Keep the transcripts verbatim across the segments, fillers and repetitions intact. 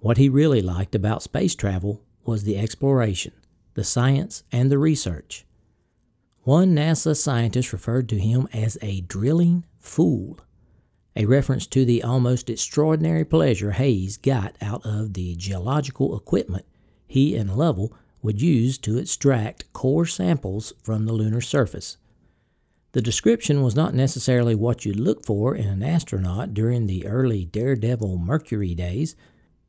what he really liked about space travel was the exploration, the science, and the research. One NASA scientist referred to him as a drilling fool, a reference to the almost extraordinary pleasure Haise got out of the geological equipment he and Lovell would use to extract core samples from the lunar surface. The description was not necessarily what you'd look for in an astronaut during the early daredevil Mercury days,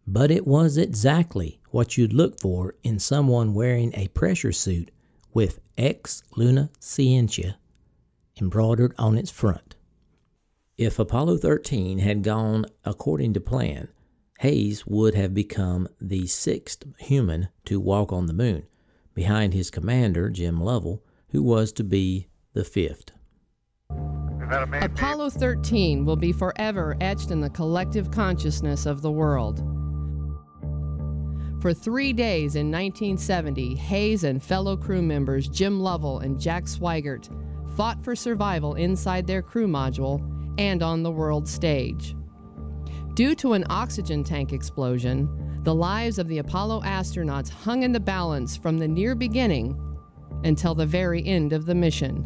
but it was exactly what you'd look for in someone wearing a pressure suit with Ex Luna Scientia embroidered on its front. If Apollo thirteen had gone according to plan, Haise would have become the sixth human to walk on the moon, behind his commander, Jim Lovell, who was to be the fifth. Apollo thirteen will be forever etched in the collective consciousness of the world. For three days in nineteen seventy, Haise and fellow crew members Jim Lovell and Jack Swigert fought for survival inside their crew module and on the world stage. Due to an oxygen tank explosion, the lives of the Apollo astronauts hung in the balance from the near beginning until the very end of the mission.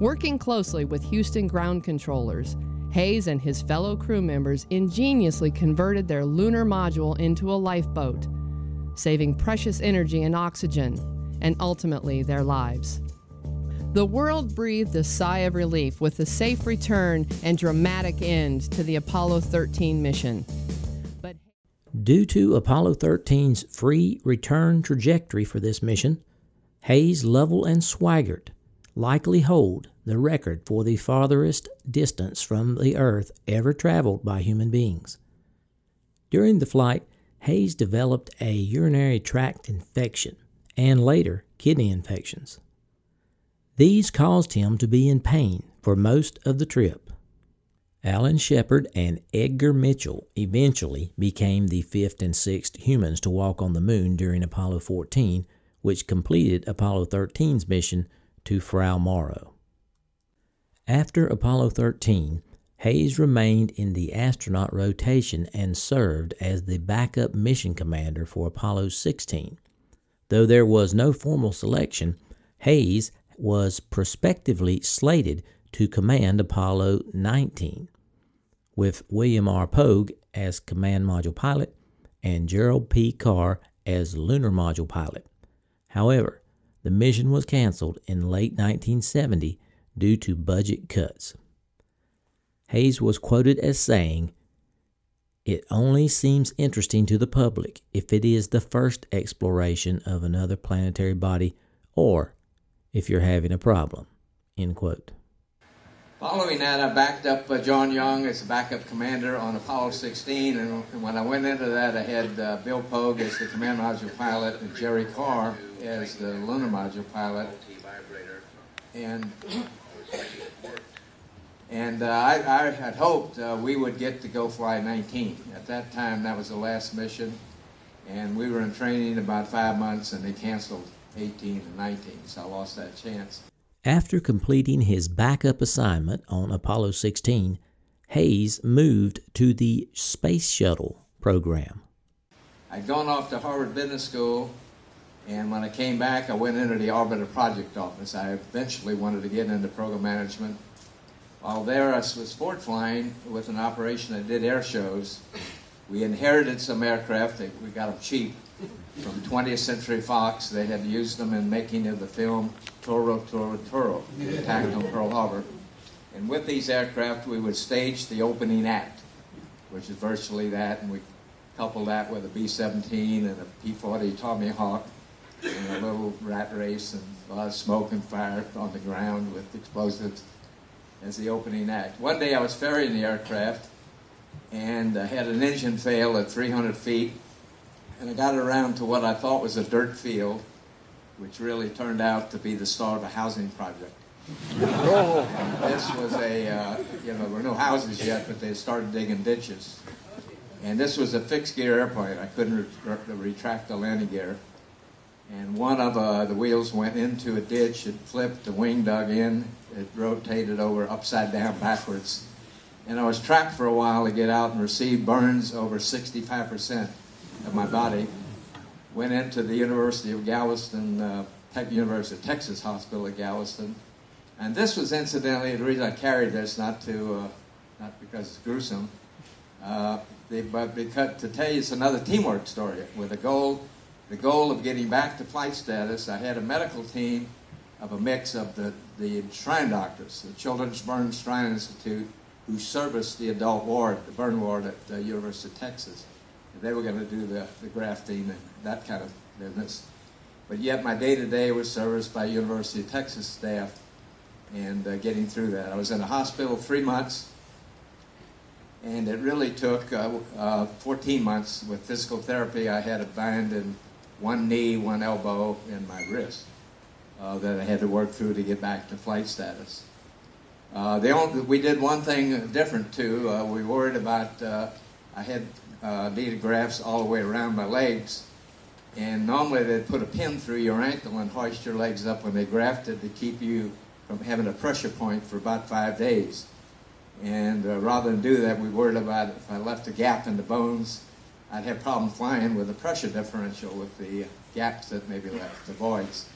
Working closely with Houston ground controllers, Haise and his fellow crew members ingeniously converted their lunar module into a lifeboat, saving precious energy and oxygen, and ultimately their lives. The world breathed a sigh of relief with the safe return and dramatic end to the Apollo thirteen mission. But due to Apollo thirteen's free return trajectory for this mission, Haise, Lovell, and Swigert likely hold the record for the farthest distance from the Earth ever traveled by human beings. During the flight, Haise developed a urinary tract infection and later kidney infections. These caused him to be in pain for most of the trip. Alan Shepard and Edgar Mitchell eventually became the fifth and sixth humans to walk on the moon during Apollo fourteen, which completed Apollo thirteen's mission to Frau Morrow. After Apollo thirteen, Haise remained in the astronaut rotation and served as the backup mission commander for Apollo sixteen. Though there was no formal selection, Haise was prospectively slated to command Apollo nineteen, with William R. Pogue as command module pilot and Gerald P. Carr as lunar module pilot. However, the mission was canceled in late nineteen seventy due to budget cuts. Haise was quoted as saying, "It only seems interesting to the public if it is the first exploration of another planetary body or if you're having a problem," end quote. Following that, I backed up uh, John Young as the backup commander on Apollo sixteen, and, and when I went into that, I had uh, Bill Pogue as the command module pilot and Jerry Carr as the lunar module pilot. And and uh, I, I had hoped uh, we would get to go fly nineteen. At that time, that was the last mission, and we were in training about five months, and they canceled eighteen and nineteen, so I lost that chance. After completing his backup assignment on Apollo sixteen, Haise moved to the Space Shuttle program. I'd gone off to Harvard Business School, and when I came back, I went into the Orbiter Project Office. I eventually wanted to get into program management. While there, I was sport flying with an operation that did air shows. We inherited some aircraft. That we got them cheap from twentieth Century Fox. They had used them in making of the film Toro, Toro, Toro, the attack on Pearl Harbor. And with these aircraft, we would stage the opening act, which is virtually that, and we couple that with a B seventeen and a P forty Tomahawk and a little rat race and a lot of smoke and fire on the ground with explosives as the opening act. One day I was ferrying the aircraft, and I had an engine fail at three hundred feet, and I got around to what I thought was a dirt field, which really turned out to be the start of a housing project. Oh. This was a, uh, you know, there were no houses yet, but they started digging ditches. And this was a fixed-gear airplane. I couldn't re- re- retract the landing gear. And one of uh, the wheels went into a ditch, it flipped, the wing dug in, it rotated over upside down backwards. And I was trapped for a while to get out and receive burns over sixty-five percent of my body. Went into the University of Galveston, uh, Tech University of Texas Hospital at Galveston. And this was incidentally, the reason I carried this, not to, uh, not because it's gruesome, uh, they, but because, to tell you it's another teamwork story. With a goal, the goal of getting back to flight status, I had a medical team of a mix of the, the Shrine Doctors, the Children's Burn Shrine Institute, who serviced the adult ward, the burn ward at the University of Texas. And they were going to do the, the grafting and that kind of business. But yet my day-to-day was serviced by University of Texas staff and uh, getting through that. I was in a hospital three months, and it really took uh, uh, fourteen months with physical therapy. I had a bind in one knee, one elbow, and my wrist uh, that I had to work through to get back to flight status. Uh, they only, we did one thing different, too. Uh, we worried about, uh, I had uh, needed grafts all the way around my legs, and normally they'd put a pin through your ankle and hoist your legs up when they grafted to keep you from having a pressure point for about five days. And uh, rather than do that, we worried about if I left a gap in the bones, I'd have problem flying with the pressure differential with the gaps that maybe left, the voids.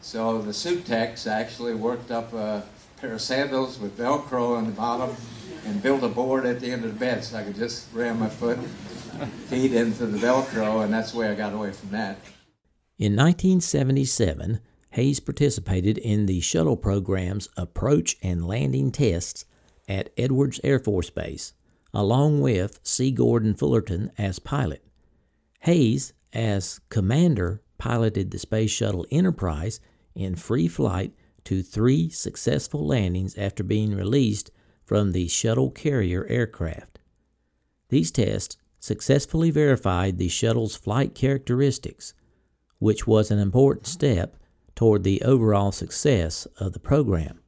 So the suit techs actually worked up a pair of sandals with Velcro on the bottom and built a board at the end of the bed so I could just ram my foot, feet into the Velcro, and that's the way I got away from that. In nineteen seventy-seven, Haise participated in the shuttle program's approach and landing tests at Edwards Air Force Base, along with C. Gordon Fullerton as pilot. Haise, as commander, piloted the Space Shuttle Enterprise in free flight to three successful landings after being released from the shuttle carrier aircraft. These tests successfully verified the shuttle's flight characteristics, which was an important step toward the overall success of the program.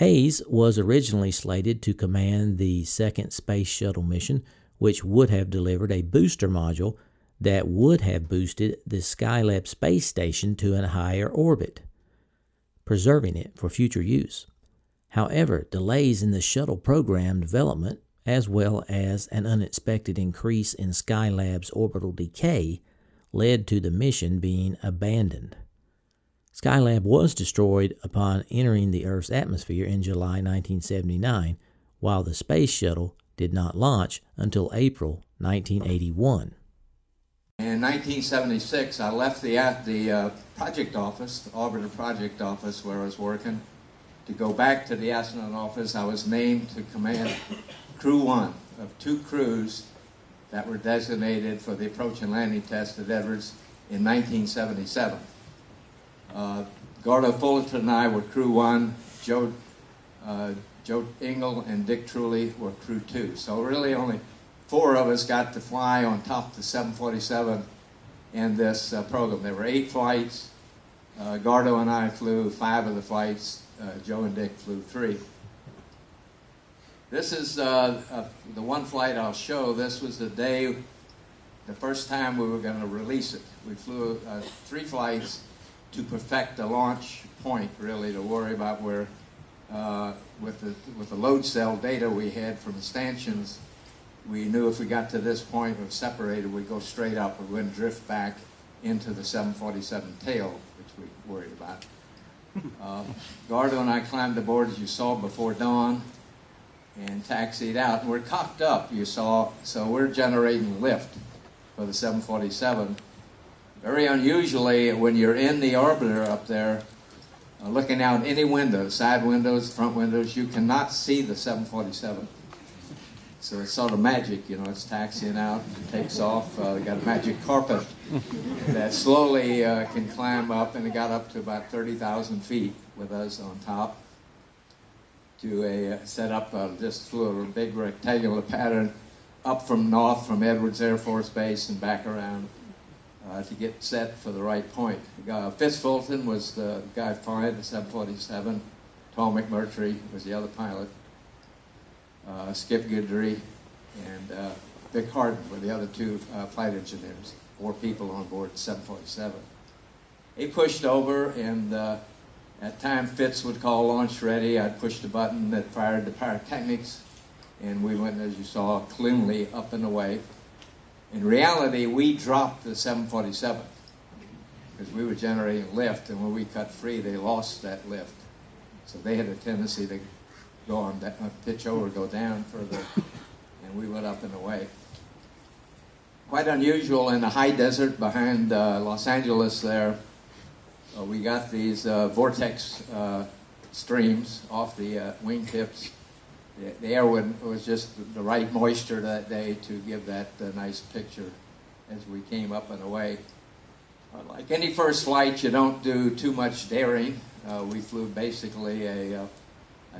Haise was originally slated to command the second Space Shuttle mission, which would have delivered a booster module that would have boosted the Skylab space station to a higher orbit, preserving it for future use. However, delays in the shuttle program development, as well as an unexpected increase in Skylab's orbital decay, led to the mission being abandoned. Skylab was destroyed upon entering the Earth's atmosphere in July nineteen seventy-nine, while the space shuttle did not launch until April nineteen eighty-one. In nineteen seventy-six, I left the, the uh, project office, the Orbiter Project Office, where I was working, to go back to the astronaut office. I was named to command Crew one of two crews that were designated for the approach and landing test at Edwards in nineteen seventy-seven. Uh, Gordo Fullerton and I were Crew one, Joe, uh, Joe Engel and Dick Truly were Crew two. So really only four of us got to fly on top of the seven forty-seven in this uh, program. There were eight flights. Uh, Gordo and I flew five of the flights. Uh, Joe and Dick flew three. This is uh, uh, the one flight I'll show. This was the day, the first time we were going to release it. We flew uh, three flights to perfect the launch point, really, to worry about where, uh, with the with the load cell data we had from the stanchions, we knew if we got to this point and separated, we'd go straight up, we wouldn't drift back into the seven forty-seven tail, which we worried about. Uh, Gardo and I climbed aboard, as you saw, before dawn, and taxied out. And we're cocked up, you saw, so we're generating lift for the seven forty-seven. Very unusually, when you're in the orbiter up there, uh, looking out any window, side windows, front windows, you cannot see the seven forty-seven. So it's sort of magic, you know, it's taxiing out, it takes off, uh, got a magic carpet that slowly uh, can climb up, and it got up to about thirty thousand feet with us on top to a uh, set up, uh, just flew a big rectangular pattern up from north from Edwards Air Force Base and back around uh, to get set for the right point. Uh, Fitz Fulton was the guy flying the seven forty-seven, Tom McMurtry was the other pilot. Uh, Skip Goodry and uh, Vic Hardin were the other two uh, flight engineers, four people on board seven forty-seven. They pushed over, and uh, at time Fitz would call launch ready. I'd push the button that fired the pyrotechnics, and we went, as you saw, cleanly up and away. In reality, we dropped the seven forty-seven because we were generating lift, and when we cut free, they lost that lift. So they had a tendency to go on, that, uh, pitch over, go down further, and we went up and away. Quite unusual in the high desert behind uh, Los Angeles there. Uh, we got these uh, vortex uh, streams off the uh, wingtips. The, the air would, was just the right moisture that day to give that uh, nice picture as we came up and away. Uh, like any first flight, you don't do too much daring. Uh, we flew basically a uh,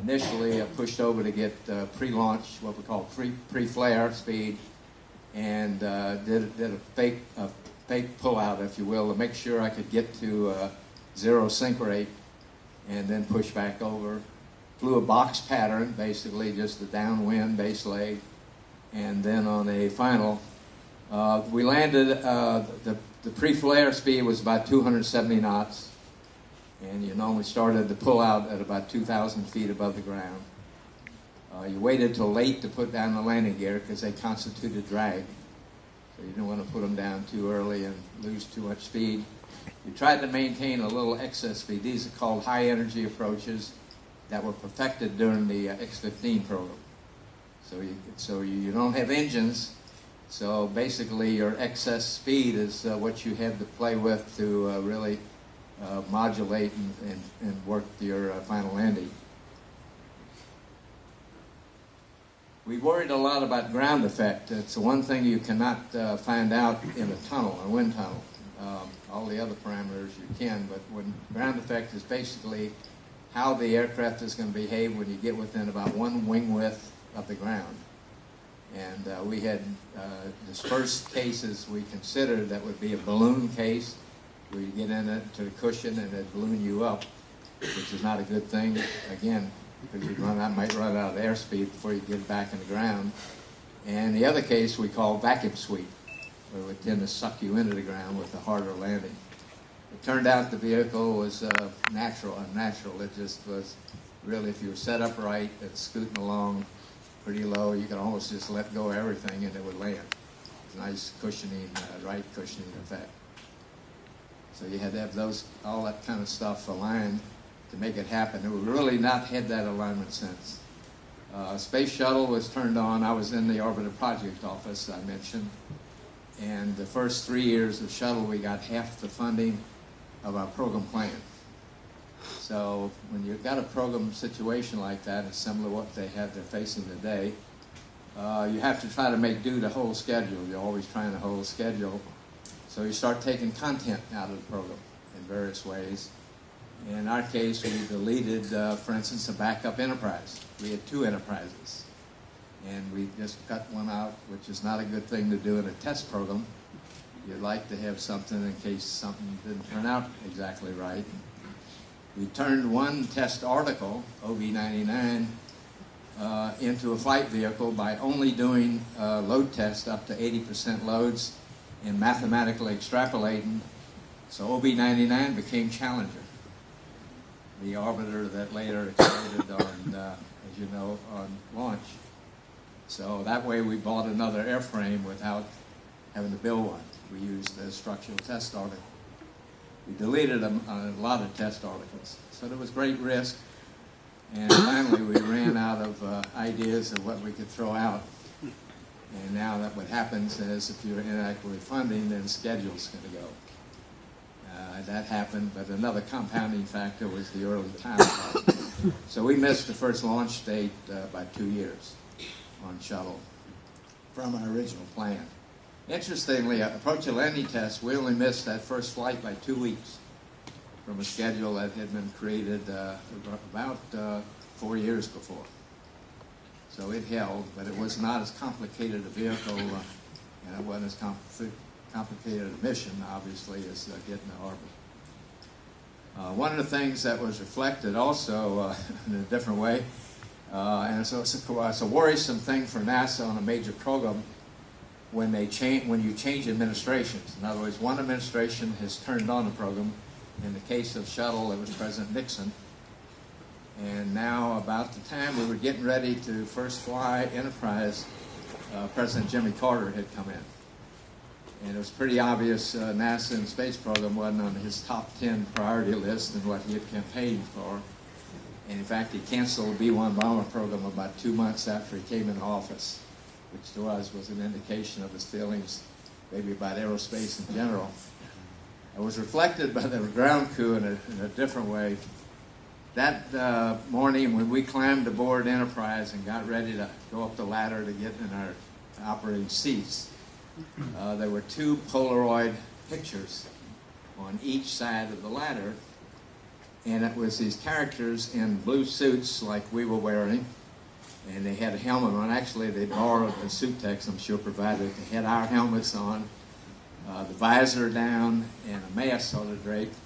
Initially, I pushed over to get uh, pre-launch, what we call pre, pre-flare speed, and uh, did, did a fake a fake pull-out, if you will, to make sure I could get to uh, zero sync rate, and then push back over. Flew a box pattern, basically just the downwind base leg, and then on a final, uh, we landed. Uh, the the pre-flare speed was about two hundred seventy knots. And you normally started the pull-out at about two thousand feet above the ground. Uh, you waited till late to put down the landing gear because they constituted drag. So you didn't want to put them down too early and lose too much speed. You tried to maintain a little excess speed. These are called high-energy approaches that were perfected during the uh, X fifteen program. So, you, so you, you don't have engines, so basically your excess speed is uh, what you have to play with to uh, really... Uh, modulate and, and, and work your uh, final landing. We worried a lot about ground effect. It's the one thing you cannot uh, find out in a tunnel, a wind tunnel. Um, all the other parameters you can, but when ground effect is basically how the aircraft is going to behave when you get within about one wing width of the ground. And uh, we had uh, dispersed cases we considered that would be a balloon case, where you get in it to the cushion and it'd balloon you up, which is not a good thing, again, because you run out, might run out of airspeed before you get back in the ground. And the other case we call vacuum sweep, where it would tend to suck you into the ground with a harder landing. It turned out the vehicle was uh, natural, unnatural. It just was really, if you were set up right, it's scooting along pretty low. You could almost just let go of everything and it would land. It was a nice cushioning, uh, right cushioning effect. So you had to have those, all that kind of stuff aligned to make it happen. And we really not had that alignment since. Uh, Space Shuttle was turned on. I was in the Orbiter Project Office, I mentioned. And the first three years of Shuttle, we got half the funding of our program plan. So when you've got a program situation like that, it's similar to what they have, they're facing today, uh, you have to try to make do the whole schedule. You're always trying to hold schedule. So you start taking content out of the program in various ways. In our case, we deleted, uh, for instance, a backup enterprise. We had two enterprises. And we just cut one out, which is not a good thing to do in a test program. You'd like to have something in case something didn't turn out exactly right. We turned one test article, O V ninety-nine, uh, into a flight vehicle by only doing uh, load tests up to eighty percent loads, and mathematically extrapolating. So O B ninety-nine became Challenger, the orbiter that later exploded on, uh, as you know, on launch. So that way we bought another airframe without having to build one. We used the structural test article. We deleted a, a lot of test articles. So there was great risk. And finally, we ran out of uh, ideas of what we could throw out. And now that what happens is if you're inadequate with funding, then schedule's going to go. Uh, that happened, but another compounding factor was the early time. So we missed the first launch date uh, by two years on Shuttle from our original plan. Interestingly, approach and landing test, we only missed that first flight by two weeks from a schedule that had been created uh, about uh, four years before. So it held, but it was not as complicated a vehicle, uh, and it wasn't as compl complicated a mission, obviously, as uh, getting to orbit. Uh, one of the things that was reflected also uh, in a different way, uh, and so it's a, it's a worrisome thing for NASA on a major program when they change, when you change administrations. In other words, one administration has turned on a program. In the case of Shuttle, it was President Nixon. And now, about the time we were getting ready to first fly Enterprise, uh, President Jimmy Carter had come in. And it was pretty obvious uh, NASA and the space program wasn't on his top ten priority list and what he had campaigned for. And in fact, he canceled the B one bomber program about two months after he came into office, which to us was an indication of his feelings, maybe about aerospace in general. It was reflected by the ground crew in a, in a different way. That uh, morning when we climbed aboard Enterprise and got ready to go up the ladder to get in our operating seats, uh, there were two Polaroid pictures on each side of the ladder, and it was these characters in blue suits like we were wearing, and they had a helmet on. Actually, they borrowed the suit techs, I'm sure, provided. They had our helmets on, uh, the visor down, and a mask sort of draped,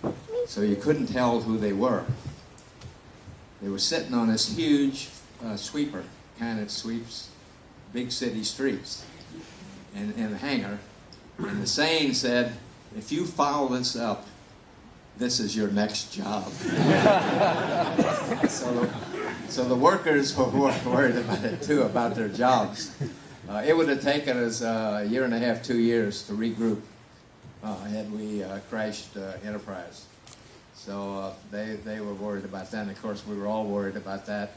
so you couldn't tell who they were. They were sitting on this huge uh, sweeper, kind of sweeps big city streets, and in a hangar. And the saying said, if you foul this up, this is your next job. so, so the workers were worried about it too, about their jobs. Uh, it would have taken us uh, a year and a half, two years to regroup uh, had we uh, crashed uh, Enterprise. So uh, they, they were worried about that, and of course we were all worried about that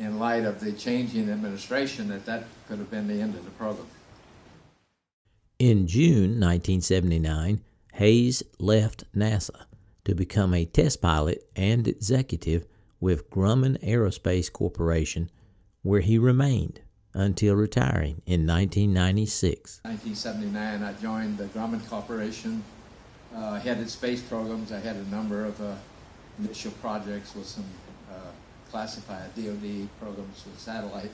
in light of the changing administration, that that could have been the end of the program. In June nineteen seventy-nine, Haise left NASA to become a test pilot and executive with Grumman Aerospace Corporation, where he remained until retiring in nineteen ninety-six. In nineteen seventy-nine, I joined the Grumman Corporation. Uh, I headed space programs. I had a number of uh, initial projects with some uh, classified D O D programs with satellite.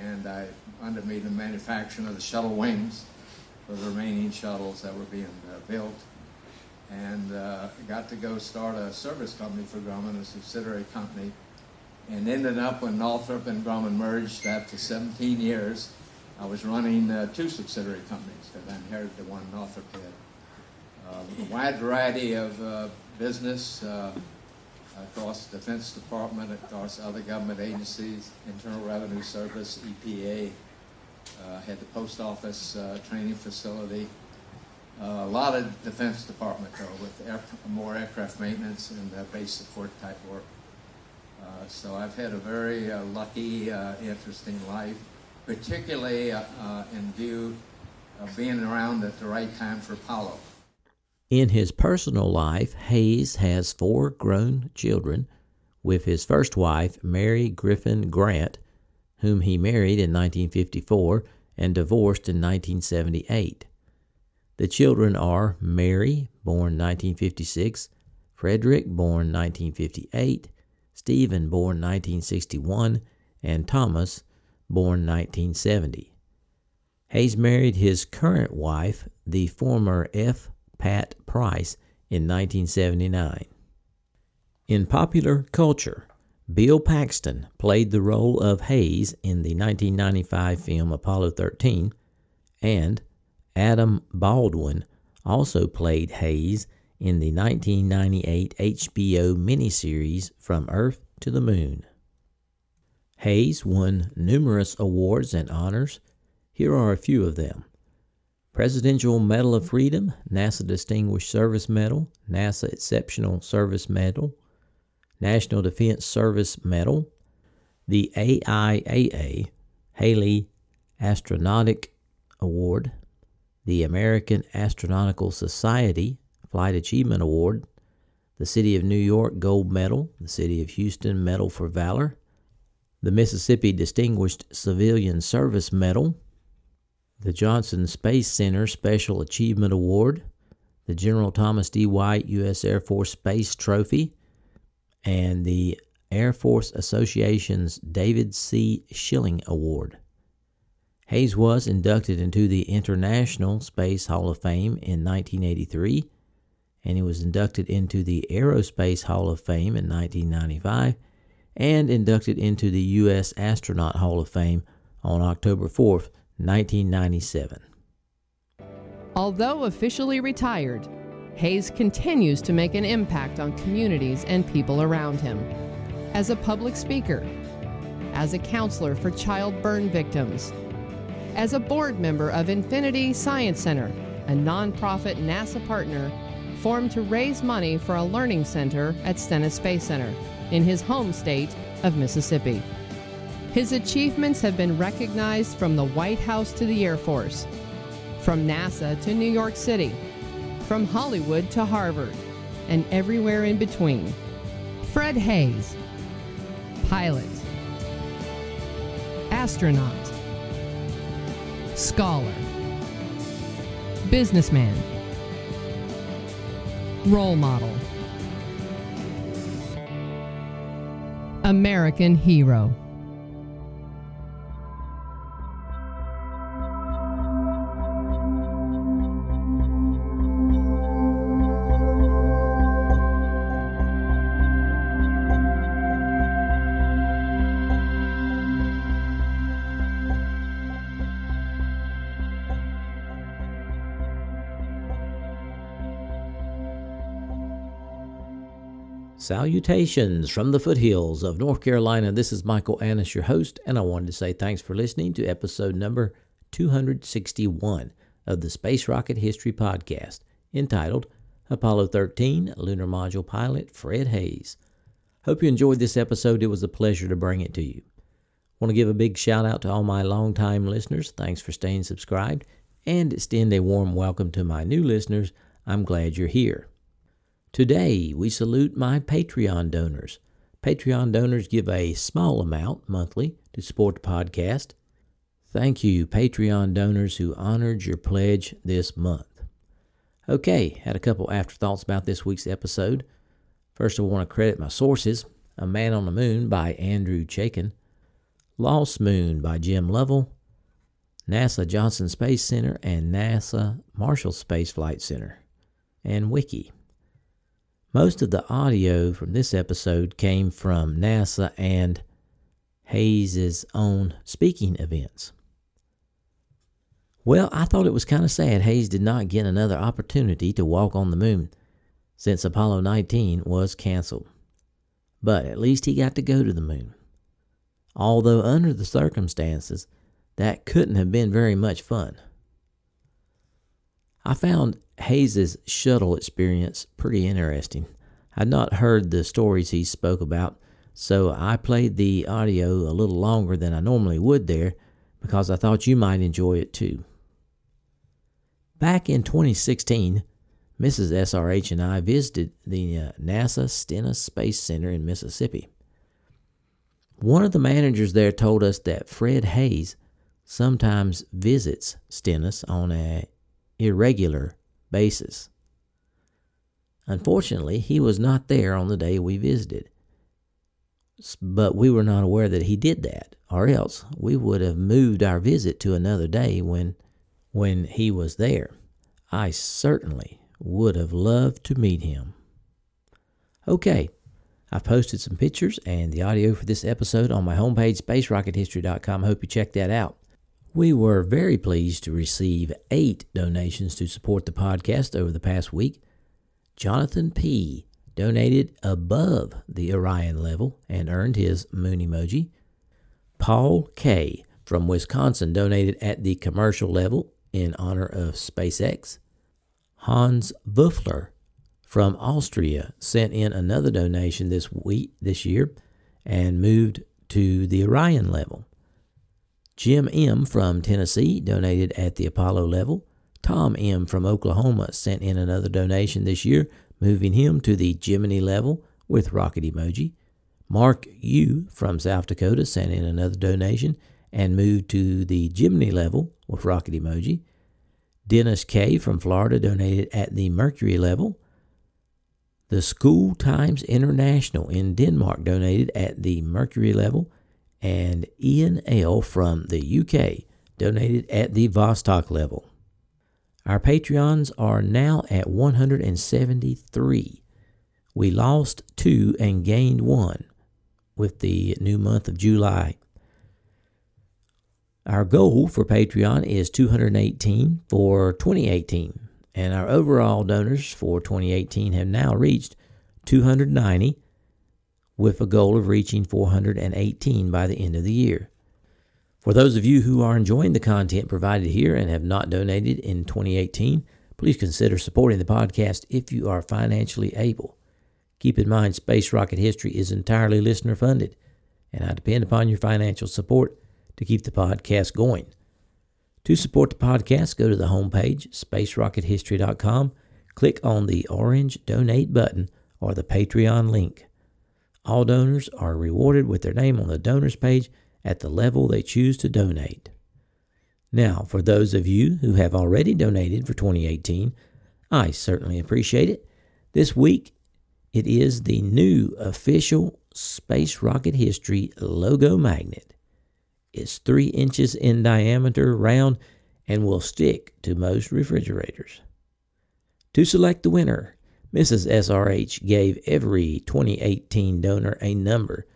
and I under me the manufacturing of the shuttle wings for the remaining shuttles that were being uh, built, and uh, got to go start a service company for Grumman, a subsidiary company, and ended up when Northrop and Grumman merged after seventeen years, I was running uh, two subsidiary companies because I inherited the one Northrop did. Uh, with a wide variety of uh, business uh, across the Defense Department, across other government agencies, Internal Revenue Service, E P A, uh, had the post office uh, training facility, uh, a lot of Defense Department though, with air, more aircraft maintenance and uh, base support type work. Uh, so I've had a very uh, lucky, uh, interesting life, particularly uh, uh, in view of being around at the right time for Apollo. In his personal life, Haise has four grown children with his first wife, Mary Griffin Grant, whom he married in nineteen fifty-four and divorced in nineteen seventy-eight. The children are Mary, born nineteen fifty-six, Frederick, born nineteen fifty-eight, Stephen, born nineteen sixty-one, and Thomas, born nineteen seventy. Haise married his current wife, the former F. Pat Price, in nineteen seventy-nine. In popular culture, Bill Paxton played the role of Haise in the nineteen ninety-five film Apollo thirteen, and Adam Baldwin also played Haise in the nineteen ninety-eight H B O miniseries From Earth to the Moon. Haise won numerous awards and honors. Here are a few of them: Presidential Medal of Freedom, NASA Distinguished Service Medal, NASA Exceptional Service Medal, National Defense Service Medal, the A I A A Haley Astronautic Award, the American Astronautical Society Flight Achievement Award, the City of New York Gold Medal, the City of Houston Medal for Valor, the Mississippi Distinguished Civilian Service Medal, the Johnson Space Center Special Achievement Award, the General Thomas D. White U S Air Force Space Trophy, and the Air Force Association's David C. Schilling Award. Haise was inducted into the International Space Hall of Fame in nineteen eighty-three, and he was inducted into the Aerospace Hall of Fame in nineteen ninety-five, and inducted into the U S Astronaut Hall of Fame on October fourth, nineteen ninety-seven. Although officially retired, Haise continues to make an impact on communities and people around him. As a public speaker, as a counselor for child burn victims, as a board member of Infinity Science Center, a nonprofit NASA partner formed to raise money for a learning center at Stennis Space Center in his home state of Mississippi. His achievements have been recognized from the White House to the Air Force, from NASA to New York City, from Hollywood to Harvard, and everywhere in between. Fred Haise, pilot, astronaut, scholar, businessman, role model, American hero. Salutations from the foothills of North Carolina. This is Michael Annis, your host, and I wanted to say thanks for listening to episode number two hundred sixty-one of the Space Rocket History Podcast, entitled Apollo thirteen Lunar Module Pilot Fred Haise. Hope you enjoyed this episode. It was a pleasure to bring it to you. I want to give a big shout out to all my longtime listeners. Thanks for staying subscribed, and extend a warm welcome to my new listeners. I'm glad you're here. Today, we salute my Patreon donors. Patreon donors give a small amount monthly to support the podcast. Thank you, Patreon donors who honored your pledge this month. Okay, had a couple afterthoughts about this week's episode. First, I want to credit my sources: A Man on the Moon by Andrew Chaikin, Lost Moon by Jim Lovell, NASA Johnson Space Center, and NASA Marshall Space Flight Center, and Wiki. Most of the audio from this episode came from NASA and Haise's own speaking events. Well, I thought it was kind of sad Haise did not get another opportunity to walk on the moon since Apollo nineteen was canceled. But at least he got to go to the moon. Although under the circumstances, that couldn't have been very much fun. I found Haise's shuttle experience pretty interesting. I'd not heard the stories he spoke about, so I played the audio a little longer than I normally would there because I thought you might enjoy it too. Back in twenty sixteen, Missus S R H and I visited the uh, NASA Stennis Space Center in Mississippi. One of the managers there told us that Fred Haise sometimes visits Stennis on an irregular basis. Unfortunately, he was not there on the day we visited, but we were not aware that he did that, or else we would have moved our visit to another day when, when he was there. I certainly would have loved to meet him. Okay, I've posted some pictures and the audio for this episode on my homepage, space rocket history dot com. Hope you check that out. We were very pleased to receive eight donations to support the podcast over the past week. Jonathan P. donated above the Orion level and earned his moon emoji. Paul K. from Wisconsin donated at the commercial level in honor of SpaceX. Hans Wuffler from Austria sent in another donation this week, this year, and moved to the Orion level. Jim M. from Tennessee donated at the Apollo level. Tom M. from Oklahoma sent in another donation this year, moving him to the Gemini level with rocket emoji. Mark U. from South Dakota sent in another donation and moved to the Gemini level with rocket emoji. Dennis K. from Florida donated at the Mercury level. The School Times International in Denmark donated at the Mercury level. And Ian L. from the U K donated at the Vostok level. Our Patreons are now at one hundred seventy-three. We lost two and gained one with the new month of July. Our goal for Patreon is two hundred eighteen for twenty eighteen, and our overall donors for twenty eighteen have now reached two hundred ninety, with a goal of reaching four hundred eighteen by the end of the year. For those of you who are enjoying the content provided here and have not donated in twenty eighteen, please consider supporting the podcast if you are financially able. Keep in mind, Space Rocket History is entirely listener-funded, and I depend upon your financial support to keep the podcast going. To support the podcast, go to the homepage, space rocket history dot com, click on the orange Donate button or the Patreon link. All donors are rewarded with their name on the donors page at the level they choose to donate. Now, for those of you who have already donated for twenty eighteen, I certainly appreciate it. This week, it is the new official Space Rocket History logo magnet. It's three inches in diameter, round, and will stick to most refrigerators. To select the winner, Missus S R H gave every twenty eighteen donor a number.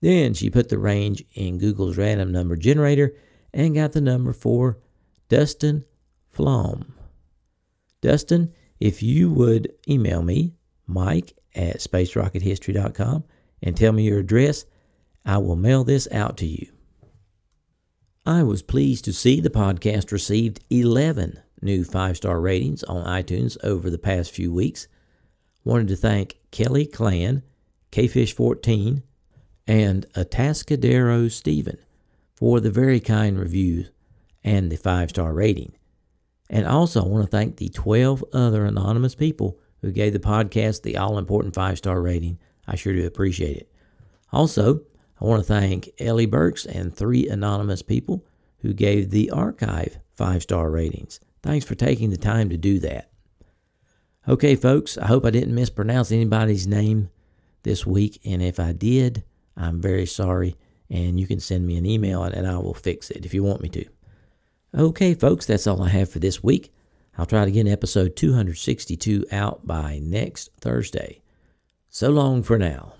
Then she put the range in Google's random number generator and got the number for Dustin Flom. Dustin, if you would email me, Mike at space rocket history dot com, and tell me your address, I will mail this out to you. I was pleased to see the podcast received eleven new five-star ratings on iTunes over the past few weeks. Wanted to thank Kelly Clan, K Fish fourteen, and Atascadero Steven for the very kind reviews and the five-star rating. And also want to thank the twelve other anonymous people who gave the podcast the all-important five-star rating. I sure do appreciate it. Also, I want to thank Ellie Burks and three anonymous people who gave the archive five-star ratings. Thanks for taking the time to do that. Okay, folks, I hope I didn't mispronounce anybody's name this week, and if I did, I'm very sorry, and you can send me an email and I will fix it if you want me to. Okay, folks, that's all I have for this week. I'll try to get episode two sixty-two out by next Thursday. So long for now.